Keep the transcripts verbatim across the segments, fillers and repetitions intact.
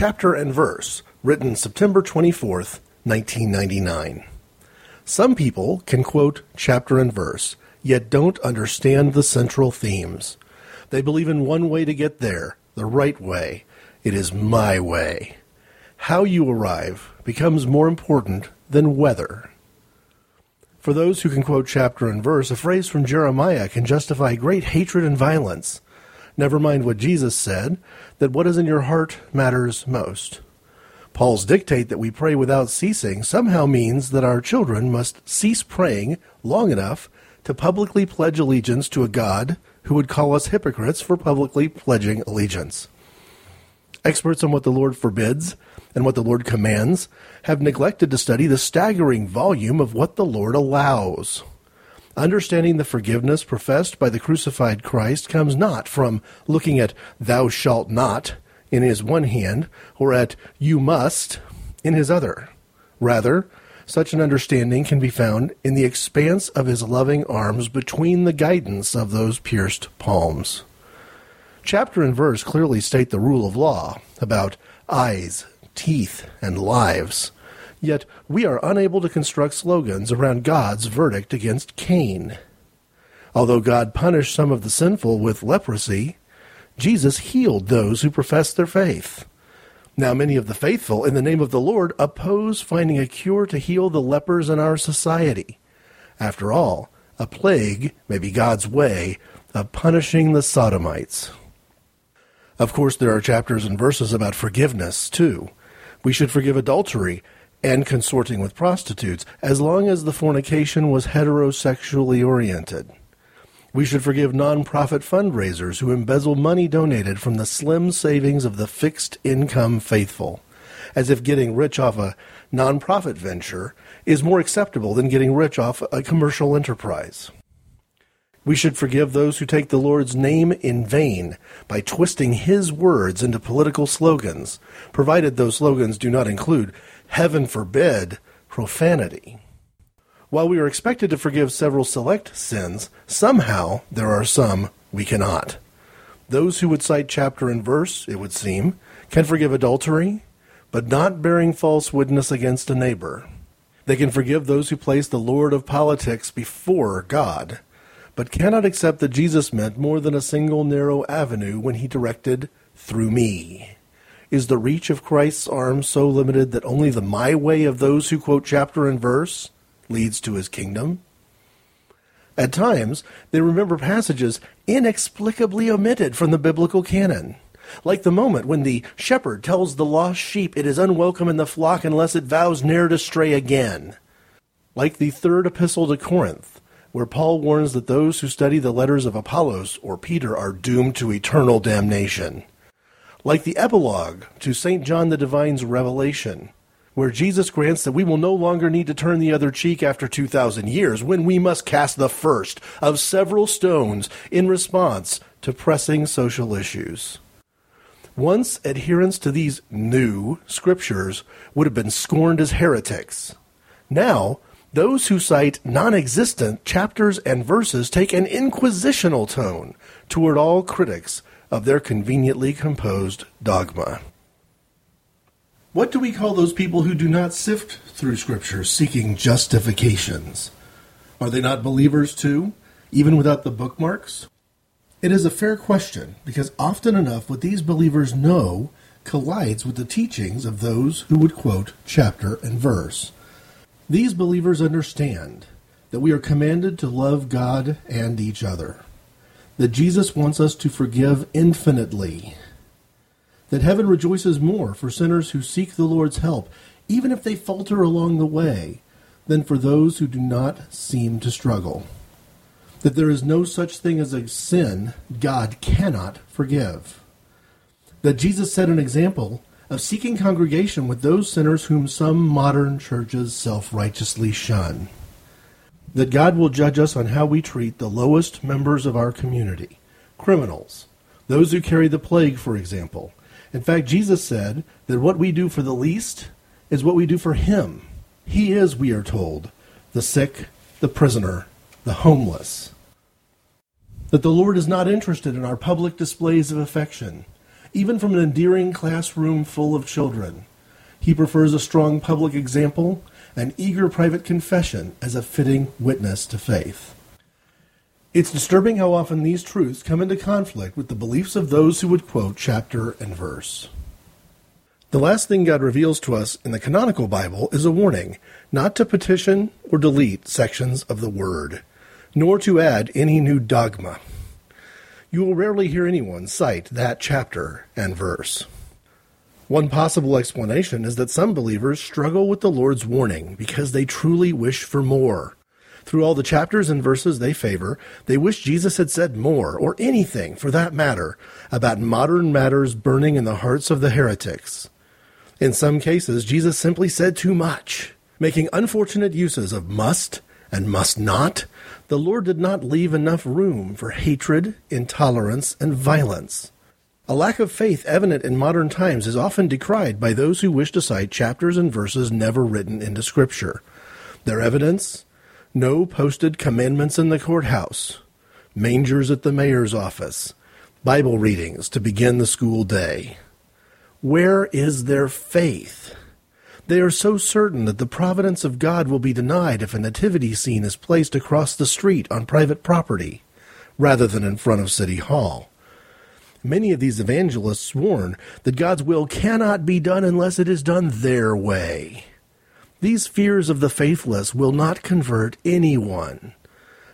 Chapter and Verse, written September twenty-fourth, nineteen ninety-nine. Some people can quote chapter and verse, yet don't understand the central themes. They believe in one way to get there, the right way. It is my way. How you arrive becomes more important than whether. For those who can quote chapter and verse, a phrase from Jeremiah can justify great hatred and violence. Never mind what Jesus said, that what is in your heart matters most. Paul's dictate that we pray without ceasing somehow means that our children must cease praying long enough to publicly pledge allegiance to a God who would call us hypocrites for publicly pledging allegiance. Experts on what the Lord forbids and what the Lord commands have neglected to study the staggering volume of what the Lord allows. Understanding the forgiveness professed by the crucified Christ comes not from looking at thou shalt not in his one hand or at you must in his other. Rather, such an understanding can be found in the expanse of his loving arms between the guidance of those pierced palms. Chapter and verse clearly state the rule of law about eyes, teeth, and lives. Yet we are unable to construct slogans around God's verdict against Cain. Although God punished some of the sinful with leprosy, Jesus healed those who professed their faith. Now many of the faithful, in the name of the Lord, oppose finding a cure to heal the lepers in our society. After all, a plague may be God's way of punishing the sodomites. Of course, there are chapters and verses about forgiveness, too. We should forgive adultery and consorting with prostitutes, as long as the fornication was heterosexually oriented. We should forgive non-profit fundraisers who embezzle money donated from the slim savings of the fixed-income faithful, as if getting rich off a non-profit venture is more acceptable than getting rich off a commercial enterprise. We should forgive those who take the Lord's name in vain by twisting his words into political slogans, provided those slogans do not include, heaven forbid, profanity. While we are expected to forgive several select sins, somehow there are some we cannot. Those who would cite chapter and verse, it would seem, can forgive adultery, but not bearing false witness against a neighbor. They can forgive those who place the Lord of politics before God, but cannot accept that Jesus meant more than a single narrow avenue when he directed, through me. Is the reach of Christ's arm so limited that only the my way of those who quote chapter and verse leads to his kingdom? At times, they remember passages inexplicably omitted from the biblical canon, like the moment when the shepherd tells the lost sheep it is unwelcome in the flock unless it vows ne'er to stray again. Like the third epistle to Corinth, where Paul warns that those who study the letters of Apollos or Peter are doomed to eternal damnation. Like the epilogue to Saint John the Divine's Revelation, where Jesus grants that we will no longer need to turn the other cheek after two thousand years, when we must cast the first of several stones in response to pressing social issues. Once adherents to these new scriptures would have been scorned as heretics. Now, those who cite non-existent chapters and verses take an inquisitional tone toward all critics of their conveniently composed dogma. What do we call those people who do not sift through Scripture seeking justifications? Are they not believers too, even without the bookmarks? It is a fair question, because often enough what these believers know collides with the teachings of those who would quote chapter and verse. These believers understand that we are commanded to love God and each other, that Jesus wants us to forgive infinitely, that heaven rejoices more for sinners who seek the Lord's help, even if they falter along the way, than for those who do not seem to struggle, that there is no such thing as a sin God cannot forgive, that Jesus set an example of seeking congregation with those sinners whom some modern churches self-righteously shun, that God will judge us on how we treat the lowest members of our community, criminals, those who carry the plague, for example. In fact, Jesus said that what we do for the least is what we do for him. He is, we are told, the sick, the prisoner, the homeless. That the Lord is not interested in our public displays of affection, even from an endearing classroom full of children. He prefers a strong public example and eager private confession as a fitting witness to faith. It's disturbing how often these truths come into conflict with the beliefs of those who would quote chapter and verse. The last thing God reveals to us in the canonical Bible is a warning not to petition or delete sections of the Word, nor to add any new dogma. You will rarely hear anyone cite that chapter and verse. One possible explanation is that some believers struggle with the Lord's warning because they truly wish for more. Through all the chapters and verses they favor, they wish Jesus had said more, or anything for that matter, about modern matters burning in the hearts of the heretics. In some cases, Jesus simply said too much, making unfortunate uses of must and must not. The Lord did not leave enough room for hatred, intolerance, and violence. A lack of faith evident in modern times is often decried by those who wish to cite chapters and verses never written into Scripture. Their evidence? No posted commandments in the courthouse, mangers at the mayor's office, Bible readings to begin the school day. Where is their faith? They are so certain that the providence of God will be denied if a nativity scene is placed across the street on private property, rather than in front of City Hall. Many of these evangelists warn that God's will cannot be done unless it is done their way. These fears of the faithless will not convert anyone.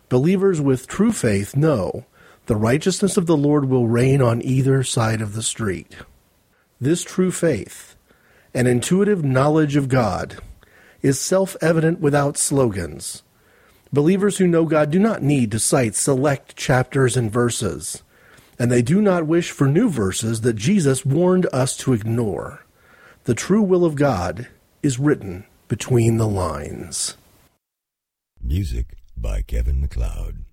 Believers with true faith know the righteousness of the Lord will reign on either side of the street. This true faith, an intuitive knowledge of God, is self-evident without slogans. Believers who know God do not need to cite select chapters and verses. And they do not wish for new verses that Jesus warned us to ignore. The true will of God is written between the lines. Music by Kevin MacLeod.